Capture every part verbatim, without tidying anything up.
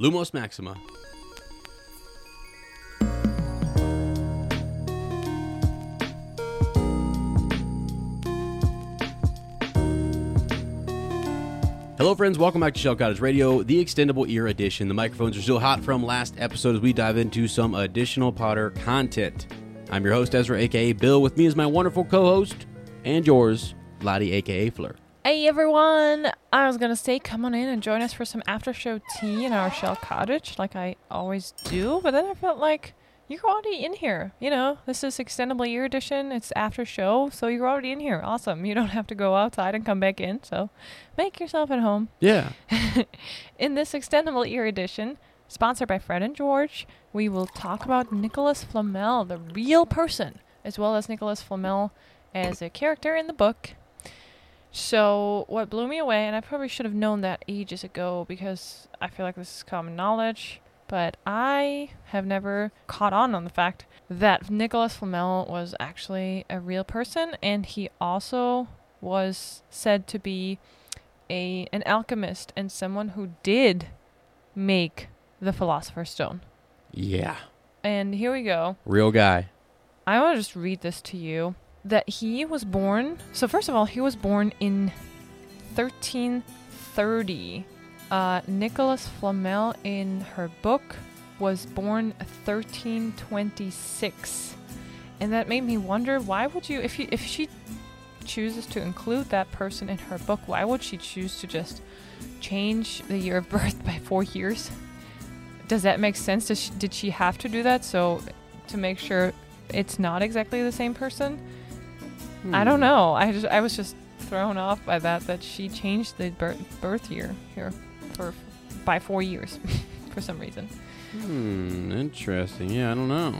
Lumos Maxima. Hello friends, welcome back to Shell Cottage Radio, the Extendable Ear edition. The microphones are still hot from last episode as we dive into some additional Potter content. I'm your host, Ezra, a k a. Bill. With me is my wonderful co-host, and yours, Lottie, a k a. Fleur. Hey everyone! I was going to say, come on in and join us for some after-show tea in our Shell Cottage, like I always do, but then I felt like you're already in here. You know, this is Extendable Ear edition, it's after-show, so you're already in here. Awesome, you don't have to go outside and come back in, so... Make yourself at home. Yeah. In this Extendable Ear edition, sponsored by Fred and George, we will talk about Nicolas Flamel, the real person, as well as Nicolas Flamel as a character in the book. So what blew me away, and I probably should have known that ages ago because I feel like this is common knowledge, but I have never caught on on the fact that Nicolas Flamel was actually a real person, and he also was said to be A, an alchemist and someone who did make the Philosopher's Stone. Yeah. And here we go. Real guy. I want to just read this to you. That he was born... So first of all, he was born in thirteen thirty. Uh, Nicolas Flamel in her book was born thirteen twenty-six. And that made me wonder, why would you... If you, if she... chooses to include that person in her book, why would she choose to just change the year of birth by four years? Does that make sense? Does she, did she have to do that so to make sure it's not exactly the same person? hmm. I don't know. I just I was just thrown off by that that she changed the birth, birth year here for by four years for some reason. Hmm interesting. Yeah, I don't know.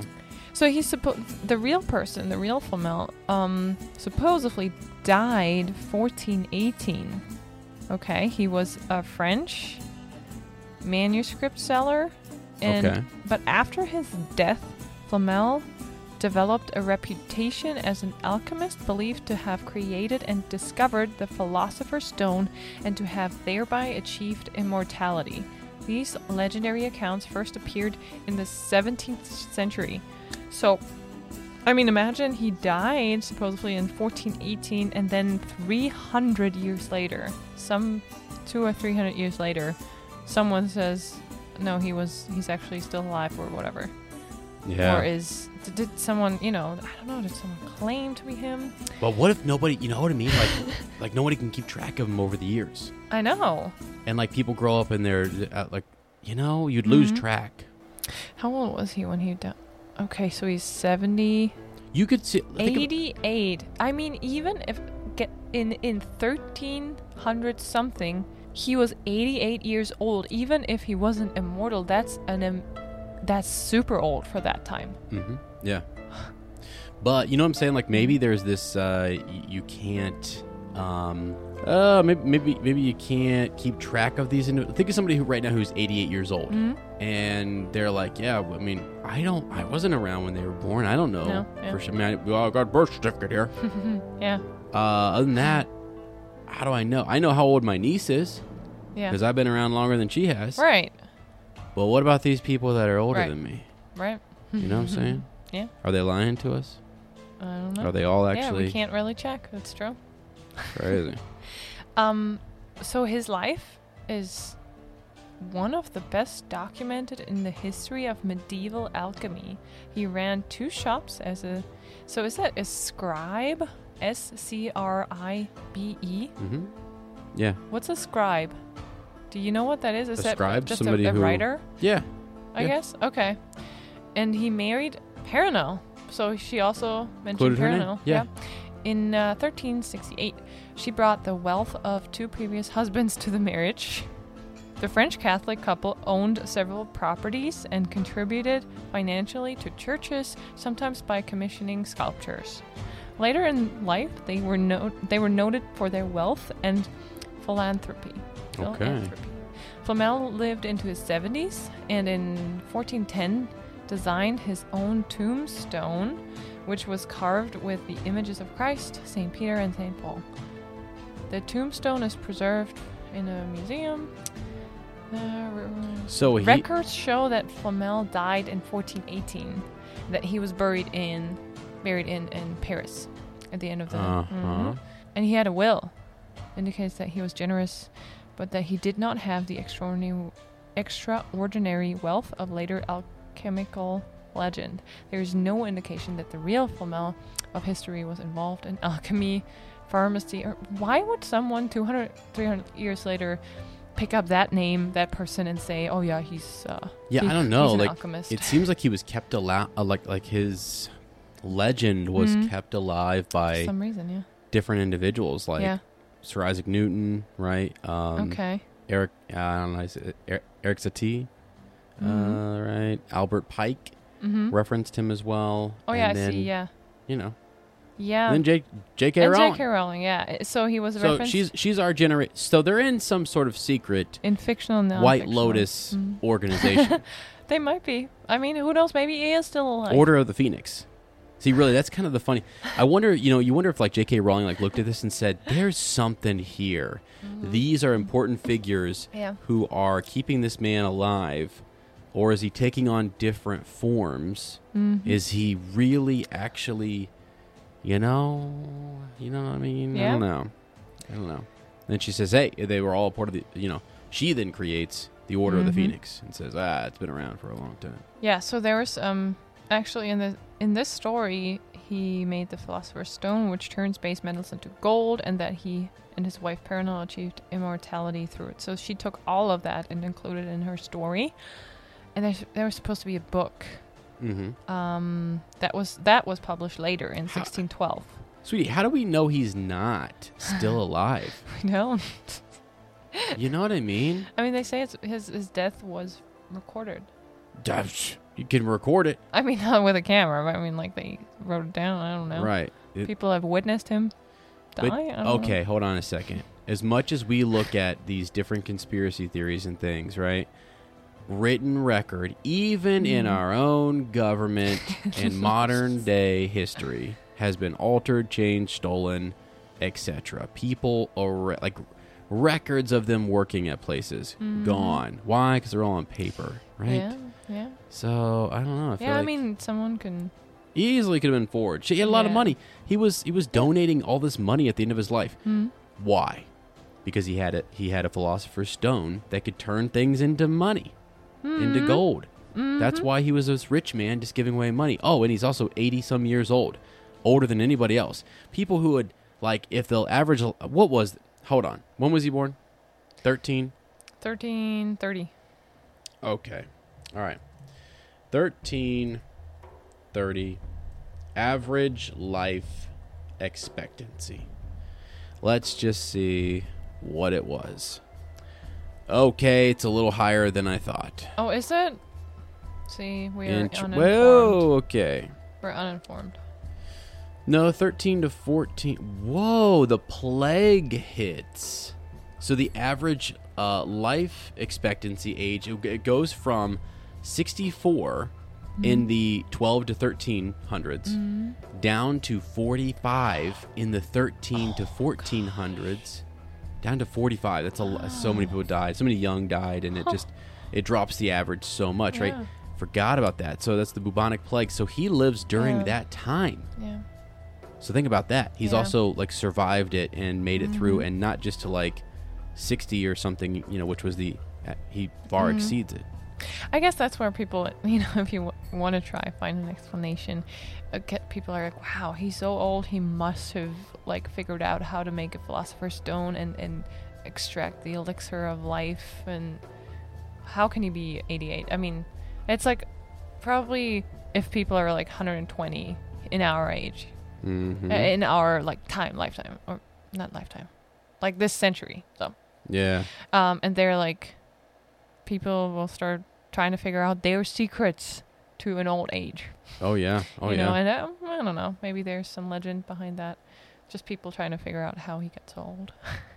So he's suppo- the real person, the real Flamel, um, supposedly died fourteen eighteen. Okay, he was a French manuscript seller, and okay. But after his death, Flamel developed a reputation as an alchemist believed to have created and discovered the Philosopher's Stone and to have thereby achieved immortality. These legendary accounts first appeared in the seventeenth century. So, I mean, imagine he died supposedly in fourteen eighteen, and then three hundred years later, some two or three hundred years later, someone says, "No, he was—he's actually still alive, or whatever." Yeah. Or is did, did someone, you know, I don't know, did someone claim to be him? Well, what if nobody, you know what I mean? Like, like nobody can keep track of him over the years. I know. And like people grow up and they're uh, like, you know, you'd lose mm-hmm. track. How old was he when he died? Okay, so he's seventy. You could see eighty-eight. I mean, even if get in in thirteen hundred something, he was eighty-eight years old. Even if he wasn't immortal, that's an um, that's super old for that time. Mm-hmm. Yeah, but you know what I'm saying? Like maybe there's this uh, y- you can't. Um, uh, maybe maybe maybe you can't keep track of these. Indiv- Think of somebody who right now who's eighty-eight years old, mm-hmm. and they're like, yeah, I mean, I don't, I wasn't around when they were born. I don't know. No, yeah. For sure. I mean, I, we all got a birth certificate here. Yeah. Uh, other than that, how do I know? I know how old my niece is. Yeah. Because I've been around longer than she has. Right. But what about these people that are older right. than me? Right. You know what I'm saying? Yeah. Are they lying to us? I don't know. Are they all actually? Yeah, we can't really check. That's true. Crazy. Um, so his life is one of the best documented in the history of medieval alchemy. He ran two shops as a... So is that a scribe? S C R I B E? Mm-hmm. Yeah. What's a scribe? Do you know what that is? Is that just somebody a, a who, writer? Yeah. I yeah. guess? Okay. And he married Perenelle. So she also mentioned Perenelle. Yeah. yeah. In uh, thirteen sixty-eight, she brought the wealth of two previous husbands to the marriage. The French Catholic couple owned several properties and contributed financially to churches, sometimes by commissioning sculptures. Later in life, they were no- they were noted for their wealth and philanthropy. Okay. Philanthropy. Flamel lived into his seventies, and in fourteen ten designed his own tombstone, which was carved with the images of Christ, Saint Peter, and Saint Paul. The tombstone is preserved in a museum. Uh, so records he... show that Flamel died in fourteen eighteen, that he was buried in buried in, in Paris at the end of the... Uh-huh. Mm-hmm. And he had a will. Indicates that he was generous, but that he did not have the extraordinary, extraordinary wealth of later alchemical legend. There is no indication that the real Flamel of history was involved in alchemy, pharmacy, or why would someone two hundred, three hundred years later pick up that name, that person, and say, "Oh yeah, he's uh, yeah." He, I don't know. He's an like, alchemist. It seems like he was kept alive. Uh, like like his legend was mm-hmm. kept alive by For some reason, yeah. different individuals, like yeah. Sir Isaac Newton, right? Um, okay. Eric, uh, I don't know. Er- Eric Satie, mm-hmm. uh, right? Albert Pike mm-hmm. referenced him as well. Oh yeah, and I then, see. Yeah. You know. Yeah. And then J K Rowling. J K Rowling, yeah. So he was a so reference. So she's she's our generation. So they're in some sort of secret in fictional non-fictional. White Lotus mm. organization. They might be. I mean, who knows? Maybe he is still alive. Order of the Phoenix. See, really, that's kind of the funny. I wonder, you know, you wonder if like J K Rowling like looked at this and said, "There's something here. Mm-hmm. These are important figures yeah. who are keeping this man alive." Or is he taking on different forms? Mm-hmm. Is he really actually You know, you know what I mean? Yeah. I don't know. I don't know. And then she says, hey, they were all part of the, you know, she then creates the Order mm-hmm. of the Phoenix and says, ah, it's been around for a long time. Yeah, so there was, um, actually in the in this story, he made the Philosopher's Stone, which turns base metals into gold, and that he and his wife Perenelle achieved immortality through it. So she took all of that and included it in her story. And there, there was supposed to be a book. Mm-hmm. Um, that was that was published later in sixteen twelve. Sweetie, how do we know he's not still alive? We don't. You know what I mean? I mean, they say it's, his his death was recorded. You can record it. I mean, not with a camera. But I mean, like they wrote it down. I don't know. Right. It, People have witnessed him die. But, I don't okay, know. Hold on a second. As much as we look at these different conspiracy theories and things, right? Written record, even mm. in our own government and modern day history, has been altered, changed, stolen, et cetera. People are like records of them working at places mm. gone. Why? Because they're all on paper, right? Yeah, yeah. So I don't know. I feel yeah, like I mean, someone can easily could have been forged. He had a lot yeah. of money. He was he was donating all this money at the end of his life. Mm. Why? Because he had a he had a Philosopher's Stone that could turn things into money. Mm-hmm. Into gold. Mm-hmm. That's why he was this rich man just giving away money. Oh, and he's also eighty-some years old. Older than anybody else. People who would, like, if they'll average... What was... Hold on. When was he born? thirteen? thirteen thirty. Okay. All right. thirteen thirty. Average life expectancy. Let's just see what it was. Okay, it's a little higher than I thought. Oh, is it? See, we're Int- uninformed. Whoa, okay. We're uninformed. No, thirteen to fourteen. Whoa, the plague hits. So the average uh, life expectancy age, it, it goes from sixty-four mm-hmm. in the twelve to thirteen hundreds mm-hmm. down to forty-five in the thirteen to fourteen hundreds. Gosh. Down to forty-five. That's a wow. So many people died. So many young died, and it just it drops the average so much, yeah. right? Forgot about that. So that's the bubonic plague. So he lives during yeah. that time. Yeah. So think about that. He's yeah. also like survived it and made it mm-hmm. through, and not just to like sixty or something, you know, which was the he far mm-hmm. exceeds it. I guess that's where people, you know, if you w- want to try find an explanation, uh, get, people are like, wow, he's so old, he must have like figured out how to make a Philosopher's Stone and, and extract the elixir of life, and how can he be eighty-eight? I mean, it's like probably if people are like one hundred twenty in our age, mm-hmm. uh, in our like time, lifetime, or not lifetime, like this century, so. Yeah. Um, and they're like, people will start trying to figure out their secrets to an old age. Oh, yeah. Oh, you yeah. know, and I, I don't know. Maybe there's some legend behind that. Just people trying to figure out how he gets old.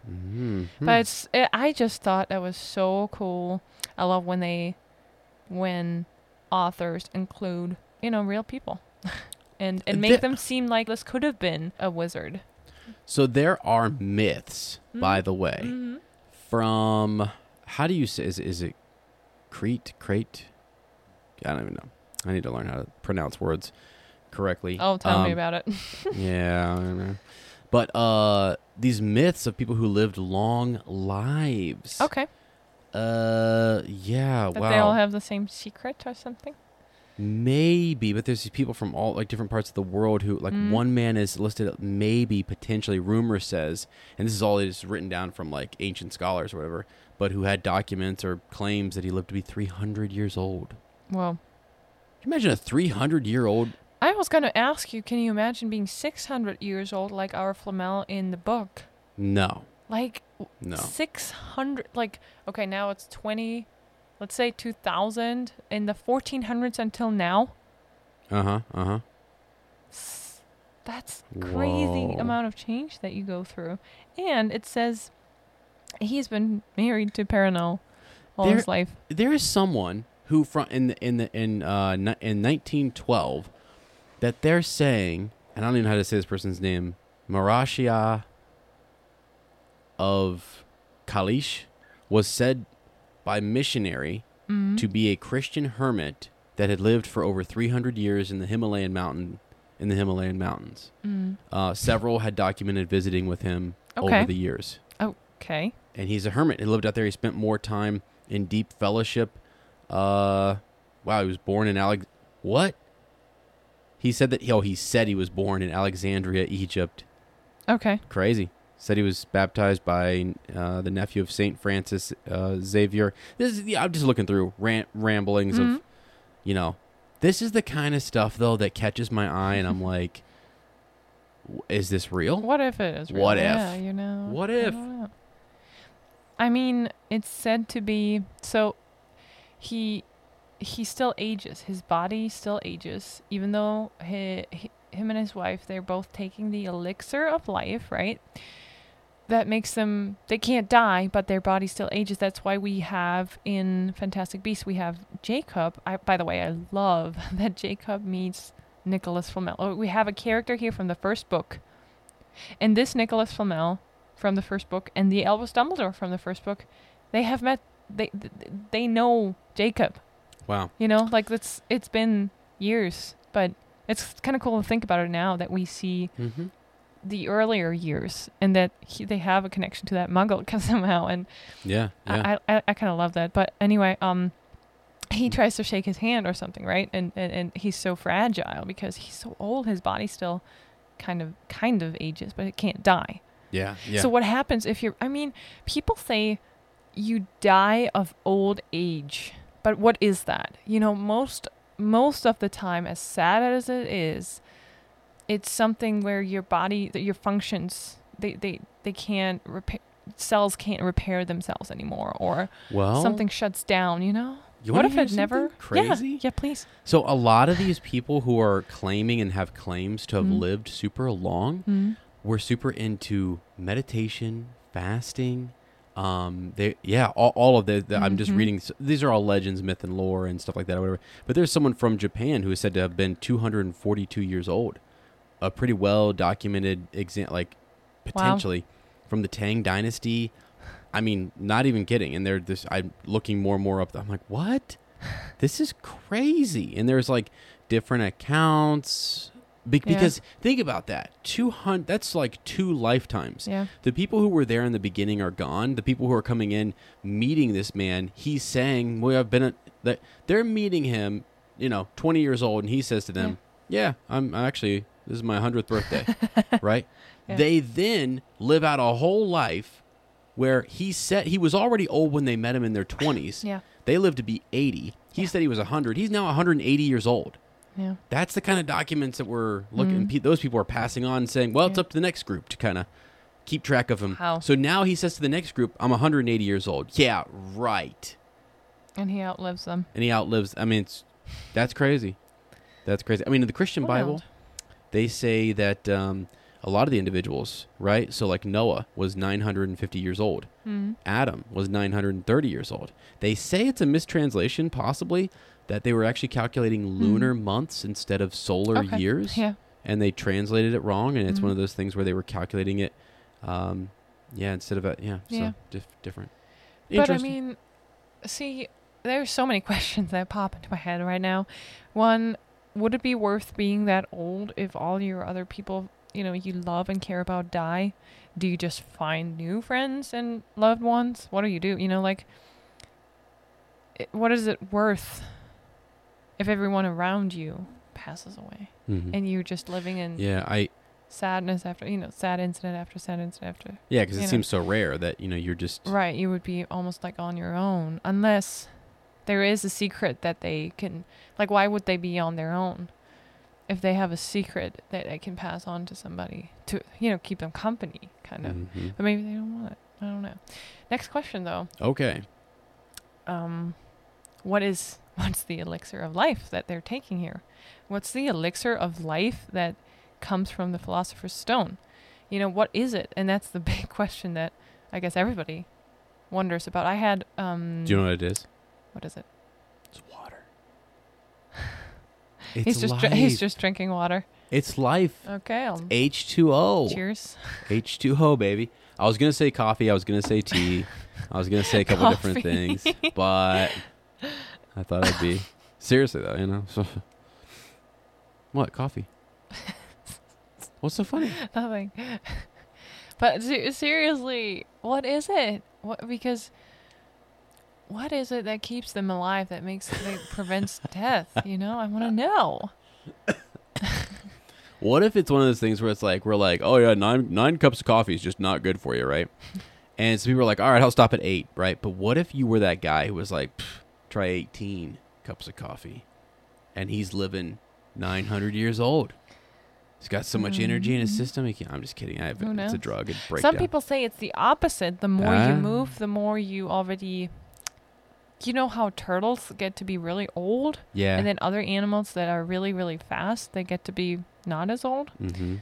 Mm-hmm. But it's, it, I just thought that was so cool. I love when they, when authors include, you know, real people and, and make the- them seem like this could have been a wizard. So there are myths, mm-hmm. by the way, mm-hmm. from... How do you say, is, is it Crete, Crete? I don't even know. I need to learn how to pronounce words correctly. Oh, tell um, me about it. Yeah, I don't know. But uh, these myths of people who lived long lives. Okay. Uh, yeah, that wow. They all have the same secret or something? Maybe, but there's these people from all like different parts of the world who, like mm. one man is listed maybe, potentially, rumor says, and this is all is written down from like ancient scholars or whatever, but who had documents or claims that he lived to be three hundred years old. Wow. Can you imagine a three hundred year old? I was going to ask you, can you imagine being six hundred years old like our Flamel in the book? No. Like no. six hundred, like, okay, now it's twenty, let's say two thousand, in the fourteen hundreds until now. Uh-huh, uh-huh. S- that's crazy Whoa. Amount of change that you go through. And it says... He's been married to Perenelle all there, his life. There is someone who, from in the, in the, in uh in nineteen twelve, that they're saying, and I don't even know how to say this person's name, Marashia of Kalish, was said by missionary mm-hmm. to be a Christian hermit that had lived for over three hundred years in the Himalayan mountain in the Himalayan mountains. Mm. Uh, several had documented visiting with him okay. over the years. Oh. Okay. And he's a hermit. He lived out there. He spent more time in deep fellowship. Uh, wow, he was born in Alex. What? He said that. Oh, he said he was born in Alexandria, Egypt. Okay. Crazy. Said he was baptized by uh, the nephew of Saint Francis uh, Xavier. This is. Yeah, I'm just looking through rant, ramblings mm-hmm. of, you know, this is the kind of stuff though that catches my eye, and I'm like, is this real? What if it is real? What if? Yeah, you know. What if? I mean, it's said to be, so he he still ages. His body still ages, even though he, he, him and his wife, they're both taking the elixir of life, right? That makes them, they can't die, but their body still ages. That's why we have in Fantastic Beasts, we have Jacob. I, by the way, I love that Jacob meets Nicolas Flamel. Oh, we have a character here from the first book. And this Nicolas Flamel... from the first book, and the Elvis Dumbledore from the first book, they have met, they they know Jacob. Wow. You know, like, that's it's been years, but it's kind of cool to think about it now that we see mm-hmm. the earlier years, and that he, they have a connection to that Muggle somehow, and yeah, yeah. I I, I kind of love that. But anyway, um, he tries to shake his hand or something, right? And, and and he's so fragile because he's so old, his body still kind of kind of ages, but it can't die. Yeah, yeah. So what happens if you're, I mean, people say you die of old age, but what is that? You know, most most of the time, as sad as it is, it's something where your body, that your functions, they, they, they can't repair, cells can't repair themselves anymore, or well, something shuts down, you know? You what if it never? Crazy? Yeah, yeah, please. So a lot of these people who are claiming and have claims to have mm-hmm. lived super long, mm-hmm. we're super into meditation, fasting. Um, they, yeah, all, all of the, the mm-hmm. I'm just reading. These are all legends, myth, and lore, and stuff like that, or whatever. But there's someone from Japan who is said to have been two hundred forty-two years old. A pretty well documented example, like potentially wow. from the Tang Dynasty. I mean, not even kidding. And they're this. I'm looking more and more up. I'm like, what? This is crazy. And there's like different accounts. Be- yeah. Because think about that. two hundred That's like two lifetimes. Yeah. The people who were there in the beginning are gone. The people who are coming in, meeting this man, he's saying, "Well, I've been a, that they're meeting him, you know, twenty years old," and he says to them, "Yeah, yeah I'm actually this is my hundredth birthday," right? Yeah. They then live out a whole life where he said he was already old when they met him in their twenties. Yeah. They lived to be eighty. He yeah. said he was one hundred. He's now one hundred eighty years old. Yeah. That's the kind of documents that we're looking, mm. pe- those people are passing on and saying, well, yeah. it's up to the next group to kind of keep track of him. How? So now he says to the next group, I'm one hundred eighty years old. Yeah, right. And he outlives them. And he outlives, I mean, it's, that's crazy. That's crazy. I mean, in the Christian Wild. Bible, they say that um, a lot of the individuals, right? So like Noah was nine hundred fifty years old. Mm. Adam was nine hundred thirty years old. They say it's a mistranslation, possibly, that they were actually calculating lunar mm. months instead of solar okay. years, yeah. and they translated it wrong, and it's mm. one of those things where they were calculating it, um, yeah, instead of a, yeah, yeah. so dif- different. But I mean, see, there's so many questions that pop into my head right now. One, would it be worth being that old if all your other people, you know, you love and care about die? Do you just find new friends and loved ones? What do you do? You know, like, it, what is it worth? If everyone around you passes away mm-hmm. and you're just living in yeah, I, sadness after, you know, sad incident after sad incident after. Yeah, because it know. seems so rare that, you know, you're just... Right, you would be almost like on your own unless there is a secret that they can... Like, why would they be on their own if they have a secret that they can pass on to somebody to, you know, keep them company, kind of. Mm-hmm. But maybe they don't want it. I don't know. Next question, though. Okay. Um, what is... What's the elixir of life that they're taking here? What's the elixir of life that comes from the Philosopher's Stone? You know, what is it? And that's the big question that I guess everybody wonders about. I had... Um, Do you know what it is? What is it? It's water. It's he's just life. Dr- he's just drinking water. It's life. Okay. I'll it's H two O. Cheers. H two O, baby. I was going to say coffee. I was going to say tea. I was going to say a couple different things. But... I thought it'd be seriously though, you know. So, what coffee? What's so funny? Nothing. But ser- seriously, what is it? What because what is it that keeps them alive? That makes that prevents death? You know, I want to know. What if it's one of those things where it's like we're like, oh yeah, nine nine cups of coffee is just not good for you, right? And so people are like, all right, I'll stop at eight, right? But what if you were that guy who was like, Pff, try eighteen cups of coffee, and he's living nine hundred years old. He's got so much mm. energy in his system. He can't, I'm just kidding. I have it, it's a drug. It breaks down. Some people say it's the opposite. The more ah. you move, the more you already. You know how turtles get to be really old, yeah, and then other animals that are really, really fast, they get to be not as old. Mm-hmm.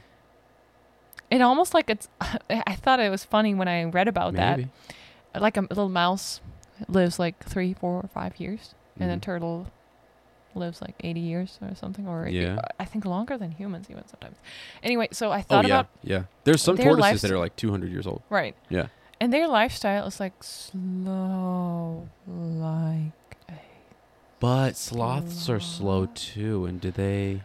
It almost like it's. I thought it was funny when I read about Maybe. that, like a little mouse. Lives like three, four, or five years, mm-hmm. and a turtle lives like eighty years or something, or yeah. eighty, I think longer than humans even sometimes. Anyway, so I thought oh, yeah, about yeah. There's some tortoises lifest- that are like two hundred years old, right? Yeah, and their lifestyle is like slow, like. A but sloths slow. are slow too, and do they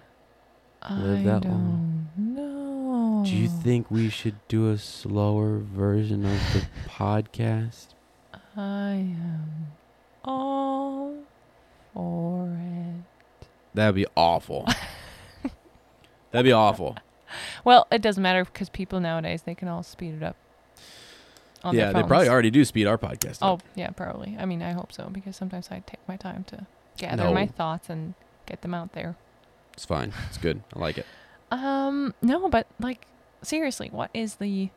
live I that don't long? No. Do you think we should do a slower version of the podcast? I am all for it. That'd be awful. That'd be awful. Well, it doesn't matter because people nowadays, they can all speed it up on their phones. Yeah, they probably already do speed our podcast up. Oh, yeah, probably. I mean, I hope so because sometimes I take my time to gather no. my thoughts and get them out there. It's fine. It's good. I like it. Um, no, but like, seriously, what is the...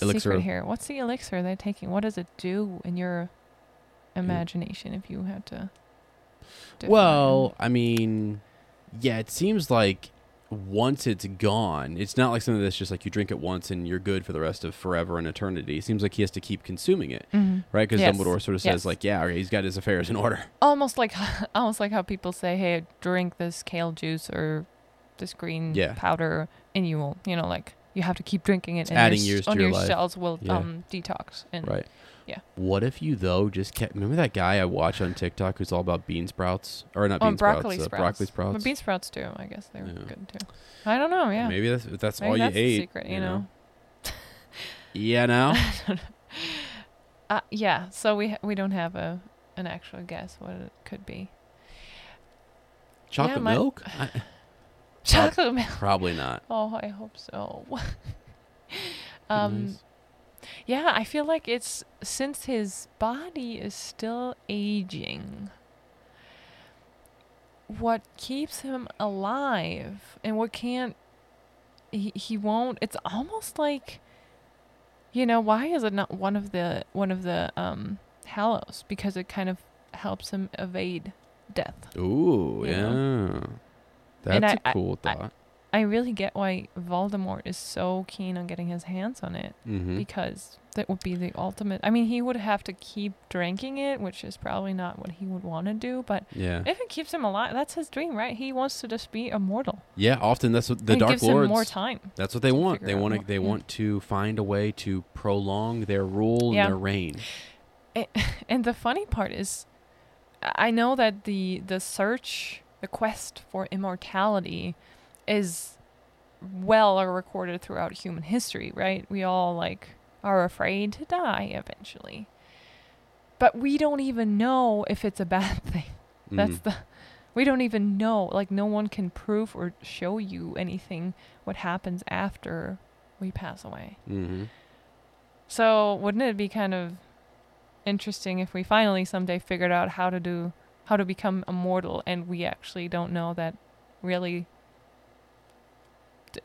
Elixir. Secret here. What's the elixir they're taking? What does it do in your imagination if you had to define? Well, I mean, yeah, it seems like once it's gone, it's not like something that's just like you drink it once and you're good for the rest of forever and eternity. It seems like he has to keep consuming it, mm-hmm. right? Because yes. Dumbledore sort of says yes. like, yeah, okay, he's got his affairs in order. Almost like, almost like how people say, hey, drink this kale juice or this green yeah. powder and you will, you know, like... you have to keep drinking it, it's and adding your, years on to your, your life. Cells will yeah. um, detox. And right. Yeah. What if you though just kept? Remember that guy I watch on TikTok who's all about bean sprouts or not oh, bean broccoli sprouts, sprouts. Uh, broccoli sprouts. But bean sprouts too. I guess they were yeah. good too. I don't know. Yeah. Maybe that's that's Maybe all that's you the ate. Secret, you, you know. know? yeah. Now. I don't know. Uh, yeah. So we ha- we don't have a an actual guess what it could be. Chocolate yeah, my, milk. I, chocolate uh, milk. Probably not. Oh, I hope so. um. Nice. Yeah, I feel like it's since his body is still aging, what keeps him alive and what can't, he, he won't, it's almost like, you know, why is it not one of the, one of the um, Hallows? Because it kind of helps him evade death. Ooh, yeah. Know? That's and a I, cool I, thought. I, I really get why Voldemort is so keen on getting his hands on it mm-hmm. because that would be the ultimate. I mean, he would have to keep drinking it, which is probably not what he would want to do, but yeah. if it keeps him alive, that's his dream, right? He wants to just be immortal. Yeah, often that's what the and Dark gives Lords. Him more time. That's what they want. They want to, they yeah. want to find a way to prolong their rule yeah. and their reign. And, and the funny part is I know that the the search, the quest for immortality is well recorded throughout human history, right? We all like are afraid to die eventually, but we don't even know if it's a bad thing. Mm-hmm. That's the we don't even know. Like no one can prove or show you anything what happens after we pass away. Mm-hmm. So wouldn't it be kind of interesting if we finally someday figured out how to do how to become immortal, and we actually don't know that really.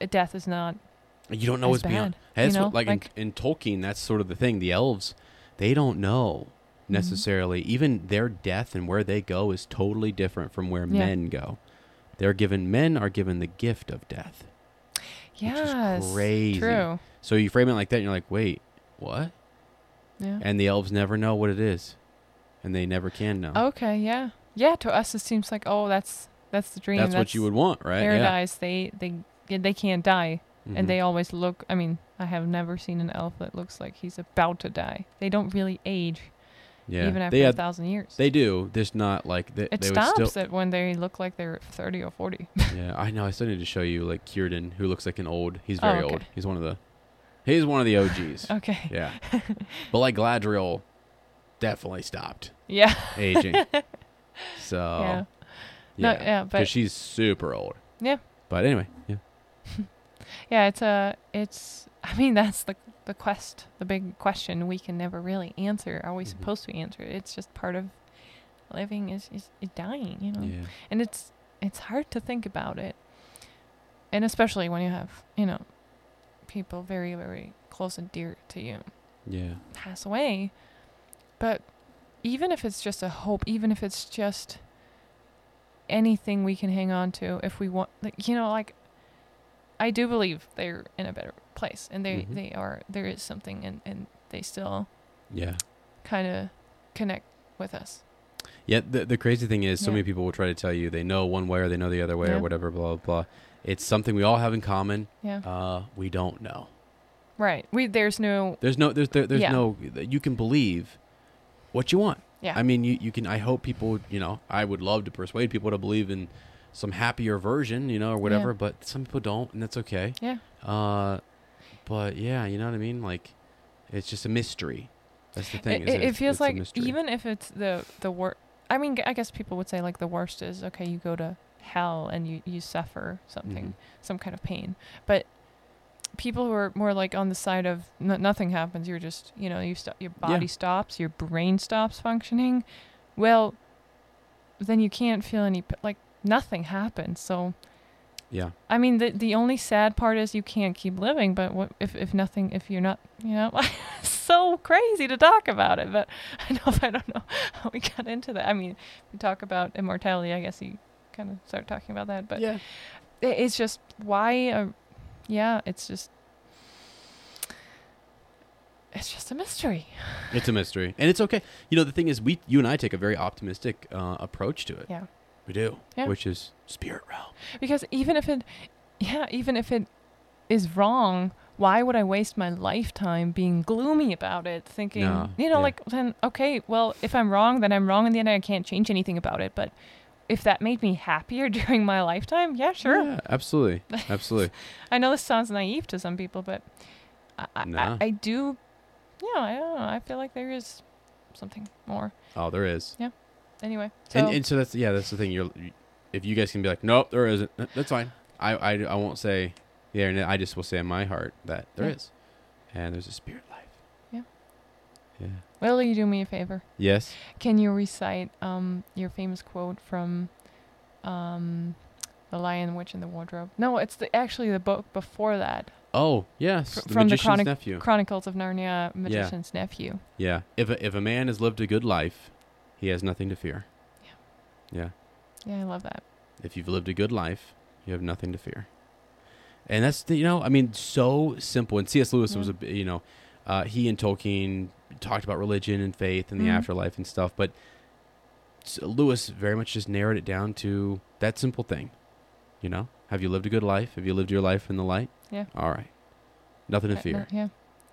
Death is not. You don't know what's bad. Beyond. Hey, that's you know? what, like, like in, in Tolkien, that's sort of the thing. The elves, they don't know necessarily. Mm-hmm. Even their death and where they go is totally different from where yeah. men go. They're given men are given the gift of death. Yes, which is crazy. True. So you frame it like that, and you're like, wait, what? Yeah. And the elves never know what it is, and they never can know. Okay, yeah, yeah. To us, it seems like, oh, that's that's the dream. That's, that's what you would want, right? Paradise. Yeah. They they. They can't die, mm-hmm. and they always look. I mean, I have never seen an elf that looks like he's about to die. They don't really age, yeah. even after had, a thousand years. They do. There's not like they, it they stops would still it when they look like they're thirty or forty. Yeah, I know. I still need to show you like Círdan, who looks like an old. He's very oh, okay. old. He's one of the. He's one of the O Gs. Okay. Yeah, but like Galadriel, definitely stopped. Yeah. Aging. So. Yeah. Yeah. No, yeah, but because she's super old. Yeah. But anyway, yeah. Yeah, it's a, it's, I mean, that's the the quest, the big question we can never really answer. Are we mm-hmm. supposed to answer it? It's just part of living is, is, is dying, you know? Yeah. And it's, it's hard to think about it. And especially when you have, you know, people very, very close and dear to you. Yeah. Pass away. But even if it's just a hope, even if it's just anything we can hang on to, if we want, like, you know, like, I do believe they're in a better place, and they, mm-hmm. they are. There is something, and, and they still, yeah, kind of connect with us. Yeah. The the crazy thing is, so yeah. many people will try to tell you they know one way or they know the other way yeah. or whatever. Blah blah blah. It's something we all have in common. Yeah. Uh, we don't know. Right. We there's no there's no there's there, there's yeah. no you can believe what you want. Yeah. I mean, you you can. I hope people. You know, I would love to persuade people to believe in some happier version, you know, or whatever, yeah. but some people don't, and that's okay. Yeah. Uh, but yeah, you know what I mean? Like, it's just a mystery. That's the thing. It, is it, it feels it's like even if it's the, the worst, I mean, I guess people would say like the worst is, okay, you go to hell and you, you suffer something, mm-hmm. some kind of pain. But people who are more like on the side of n- nothing happens, you're just, you know, you st- your body yeah. stops, your brain stops functioning. Well, then you can't feel any, like, nothing happens, so yeah. I mean, the the only sad part is you can't keep living. But what if if nothing? If you're not, you know, so crazy to talk about it. But I know I don't know how we got into that. I mean, we talk about immortality. I guess you kind of start talking about that. But yeah, it's just why. Uh, yeah, it's just it's just a mystery. It's a mystery, and it's okay. You know, the thing is, we you and I take a very optimistic uh, approach to it. Yeah. We do, yeah. Which is spirit realm. Because even if it, yeah, even if it is wrong, why would I waste my lifetime being gloomy about it, thinking, no, you know, yeah. like, then, okay, well, if I'm wrong, then I'm wrong in the end, I can't change anything about it. But if that made me happier during my lifetime, yeah, sure. Yeah, absolutely. Absolutely. I know this sounds naive to some people, but I, nah. I, I do, yeah, I don't know. I feel like there is something more. Oh, there is. Yeah. Anyway. So. And, and so that's, yeah, that's the thing. You're, if you guys can be like, nope, there isn't, that's fine. I, I, I won't say... Yeah, and I just will say in my heart that there yeah. is. And there's a spirit life. Yeah. Yeah. Will you do me a favor? Yes. Can you recite um, your famous quote from um, The Lion, Witch, and the Wardrobe? No, it's the, actually the book before that. Oh, yes. Fr- the from Magician's the Chroni- Nephew. Chronicles of Narnia, Magician's yeah. Nephew. Yeah. If a, if a man has lived a good life, he has nothing to fear. Yeah. Yeah. Yeah, I love that. If you've lived a good life, you have nothing to fear. And that's, the, you know, I mean, so simple. And C S. Lewis yeah. was, a, you know, uh, he and Tolkien talked about religion and faith and mm-hmm. the afterlife and stuff. But Lewis very much just narrowed it down to that simple thing. You know, have you lived a good life? Have you lived your life in the light? Yeah. All right. Nothing to fear. Uh, no, yeah.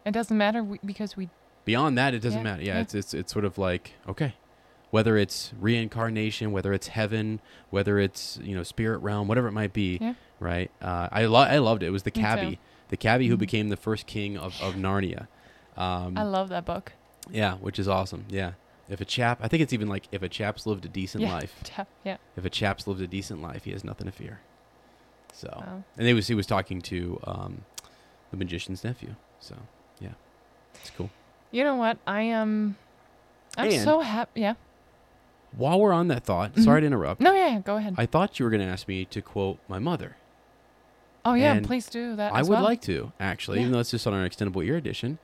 It doesn't matter we, because we... Beyond that, it doesn't yeah. matter. Yeah, yeah. It's, it's it's sort of like, okay, whether it's reincarnation, whether it's heaven, whether it's, you know, spirit realm, whatever it might be. Yeah. Right, uh, I lo- I loved it. It was the cabbie, the cabbie who became the first king of, of Narnia. Um, I love that book. Yeah, which is awesome. Yeah, if a chap, I think it's even like if a chap's lived a decent yeah. life. Chap, yeah. If a chap's lived a decent life, he has nothing to fear. So, wow. and he was he was talking to um, the Magician's Nephew. So, yeah, it's cool. You know what? I am. I'm and so happy. Yeah. While we're on that thought, mm-hmm. sorry to interrupt. No, yeah, go ahead. I thought you were going to ask me to quote my mother. Oh, yeah, and please do that I as well. I would like to, actually, yeah. even though it's just on our Extendable Ear edition.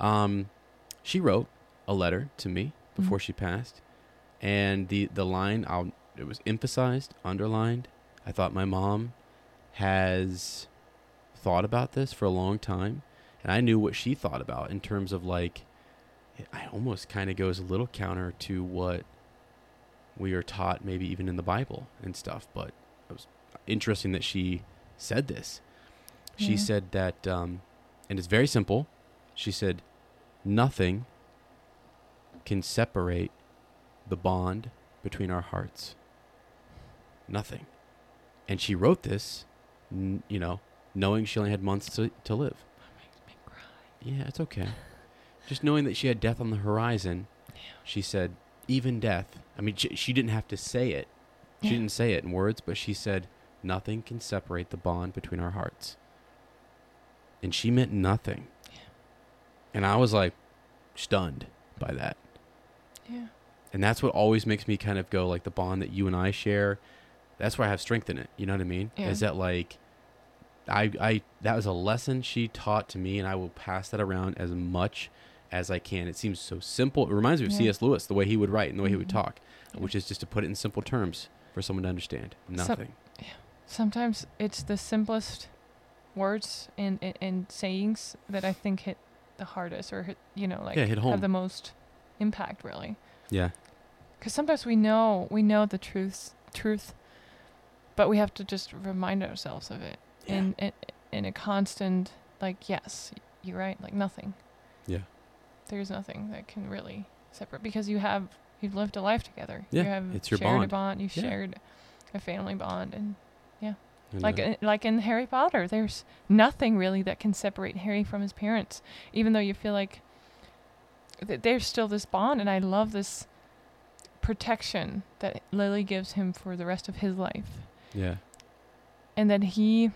Um, she wrote a letter to me before mm-hmm. she passed, and the, the line, I'll, it was emphasized, underlined. I thought my mom has thought about this for a long time, and I knew what she thought about in terms of, like, it almost kind of goes a little counter to what we are taught maybe even in the Bible and stuff, but it was interesting that she... said this. She yeah. said that, um, and it's very simple. She said, nothing can separate the bond between our hearts. Nothing. And she wrote this, n- you know, knowing she only had months to, to live. That makes me cry. Yeah, it's okay. Just knowing that she had death on the horizon, yeah. she said, even death. I mean, she, she didn't have to say it. She yeah. didn't say it in words, but she said, nothing can separate the bond between our hearts. And she meant nothing. Yeah. And I was like stunned by that. Yeah. And that's what always makes me kind of go like the bond that you and I share. That's where I have strength in it. You know what I mean? Yeah. Is that like, I, I, that was a lesson she taught to me, and I will pass that around as much as I can. It seems so simple. It reminds me of yeah. C S. Lewis, the way he would write and the way mm-hmm. he would talk, yeah. which is just to put it in simple terms for someone to understand. Nothing. So, yeah. Sometimes it's the simplest words and, and, and sayings that I think hit the hardest or, hit, you know, like yeah, hit home. Have the most impact, really. Yeah. Because sometimes we know we know the truth, truth, but we have to just remind ourselves of it yeah. in, in, in a constant, like, yes, you're right, like nothing. Yeah. There's nothing that can really separate because you have, you've lived a life together. Yeah, you have it's your shared bond. a bond. You've yeah. shared a family bond and... Yeah, like in, like in Harry Potter, there's nothing really that can separate Harry from his parents, even though you feel like th- there's still this bond, and I love this protection that Lily gives him for the rest of his life. Yeah. And then he,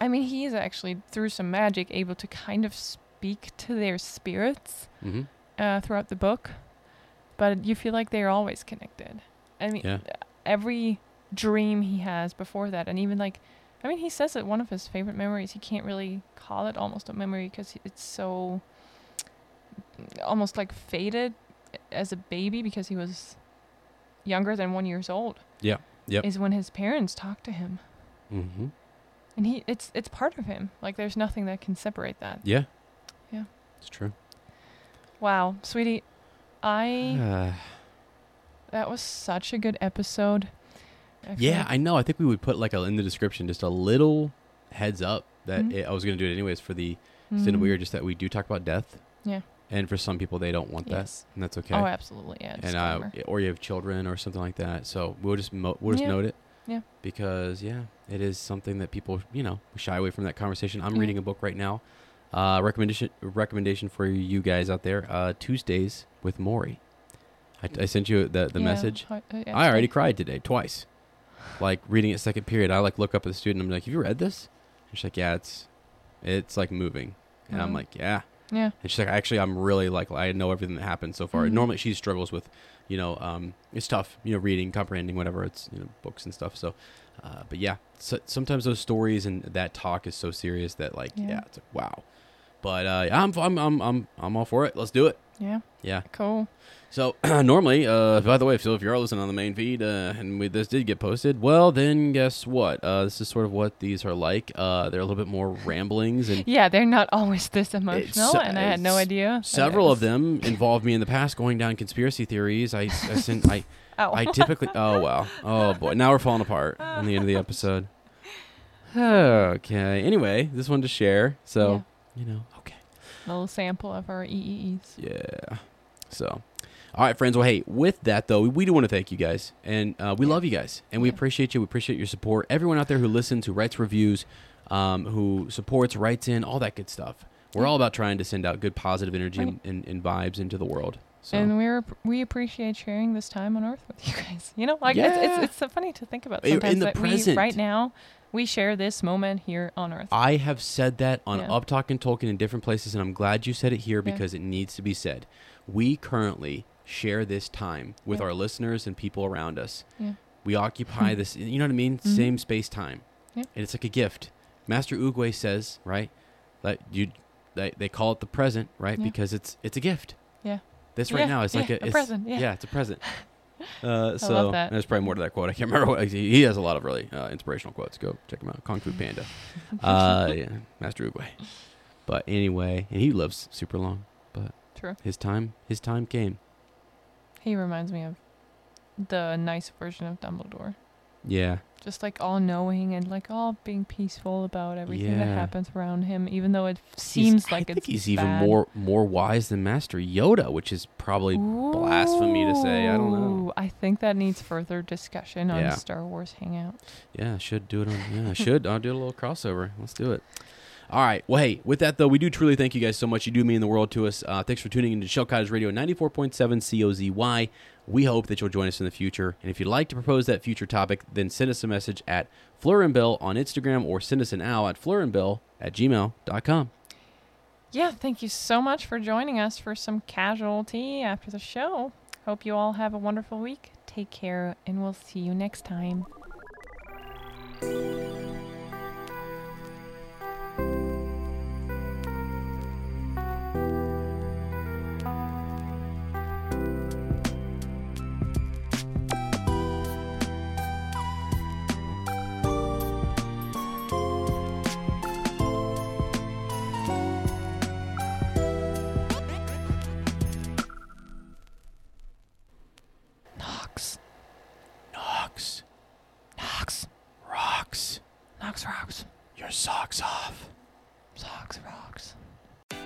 I mean, he is actually, through some magic, able to kind of speak to their spirits mm-hmm. uh, throughout the book, but you feel like they're always connected. I mean, yeah. every... dream he has before that, and even like I mean he says that one of his favorite memories, he can't really call it almost a memory because it's so almost like faded as a baby because he was younger than one years old yeah yeah is when his parents talk to him mm-hmm. and he it's it's part of him, like there's nothing that can separate that yeah yeah it's true. Wow, sweetie, I uh. that was such a good episode. I yeah, like I know. I think we would put like a, in the description just a little heads up that mm-hmm. it, I was going to do it anyways for the mm-hmm. Extendable Ear, just that we do talk about death. Yeah. And for some people, they don't want yes. that, and that's okay. Oh, absolutely, yeah. And uh, or you have children or something like that, so we'll just mo- we'll just yeah. note it, yeah. Because yeah, it is something that people, you know, shy away from that conversation. I'm yeah. reading a book right now. Uh, recommendation recommendation for you guys out there: uh, Tuesdays with Maury. I, I sent you the the yeah. message. I, yeah. I already cried today twice. Like reading it second period, I like look up at the student. I'm like, "Have you read this?" And she's like, "Yeah, it's it's like moving," and mm. I'm like, "Yeah." Yeah. And she's like, actually, I'm really like, I know everything that happened so far. Mm-hmm. Normally she struggles with, you know, um, it's tough, you know, reading, comprehending, whatever, it's, you know, books and stuff. So, uh, but yeah, so, sometimes those stories and that talk is so serious that like, yeah, yeah it's like, wow. But, uh, I'm, I'm, I'm, I'm, I'm all for it. Let's do it. Yeah. Yeah. Cool. So normally, uh, by the way, so if you're listening on the main feed, uh, and we, this did get posted, well, then guess what? Uh, this is sort of what these are like. Uh, they're a little bit more ramblings, and yeah, they're not always this emotional, and I had no idea. Several of them involved me in the past going down conspiracy theories. I, I sent, I, oh. I typically, oh wow, oh boy, now we're falling apart on the end of the episode. Okay. Anyway, this one to share. So yeah. you know, okay, a little sample of our E E Es. Yeah. So. All right, friends. Well, hey, with that, though, we do want to thank you guys, and uh, we yeah. love you guys, and we yeah. appreciate you. We appreciate your support. Everyone out there who listens, who writes reviews, um, who supports, writes in, all that good stuff. We're yeah. all about trying to send out good, positive energy right. and, and, and vibes into the world. So. And we we appreciate sharing this time on Earth with you guys. You know, like yeah. it's, it's, it's so funny to think about sometimes in the that present. We, right now, we share this moment here on Earth. I have said that on yeah. Up Talk and Tolkien in different places, and I'm glad you said it here yeah. because it needs to be said. We currently share this time with yeah. our listeners and people around us. Yeah. We occupy this, you know what I mean? Mm-hmm. Same space time. Yeah. And it's like a gift. Master Oogway says, right, that you, they, they call it the present, right? Yeah. Because it's it's a gift. Yeah. This right yeah. now is yeah. like a, a it's, present. Yeah. yeah, it's a present. Uh, so I love that. There's probably more to that quote. I can't remember what he has. A lot of really uh, inspirational quotes. Go check him out. Kung Fu Panda. uh, yeah, Master Oogway. But anyway, and he lives super long. But true. His time, his time came. He reminds me of the nice version of Dumbledore. Yeah. Just like all knowing and like all being peaceful about everything yeah. that happens around him, even though it seems he's, like I it's I think he's bad. even more more wise than Master Yoda, which is probably Ooh, blasphemy to say. I don't know. I think that needs further discussion yeah. on Star Wars Hangout. Yeah, I should do it on. Yeah, I should. I'll do a little crossover. Let's do it. All right. Well, hey, with that, though, we do truly thank you guys so much. You do mean the world to us. Uh, thanks for tuning in to Shell Cottage Radio ninety-four point seven C O Z Y. We hope that you'll join us in the future. And if you'd like to propose that future topic, then send us a message at Fleur and Bill on Instagram or send us an owl at fleur and bill at gmail dot com. Yeah, thank you so much for joining us for some casual tea after the show. Hope you all have a wonderful week. Take care, and we'll see you next time. Socks off. Socks rocks.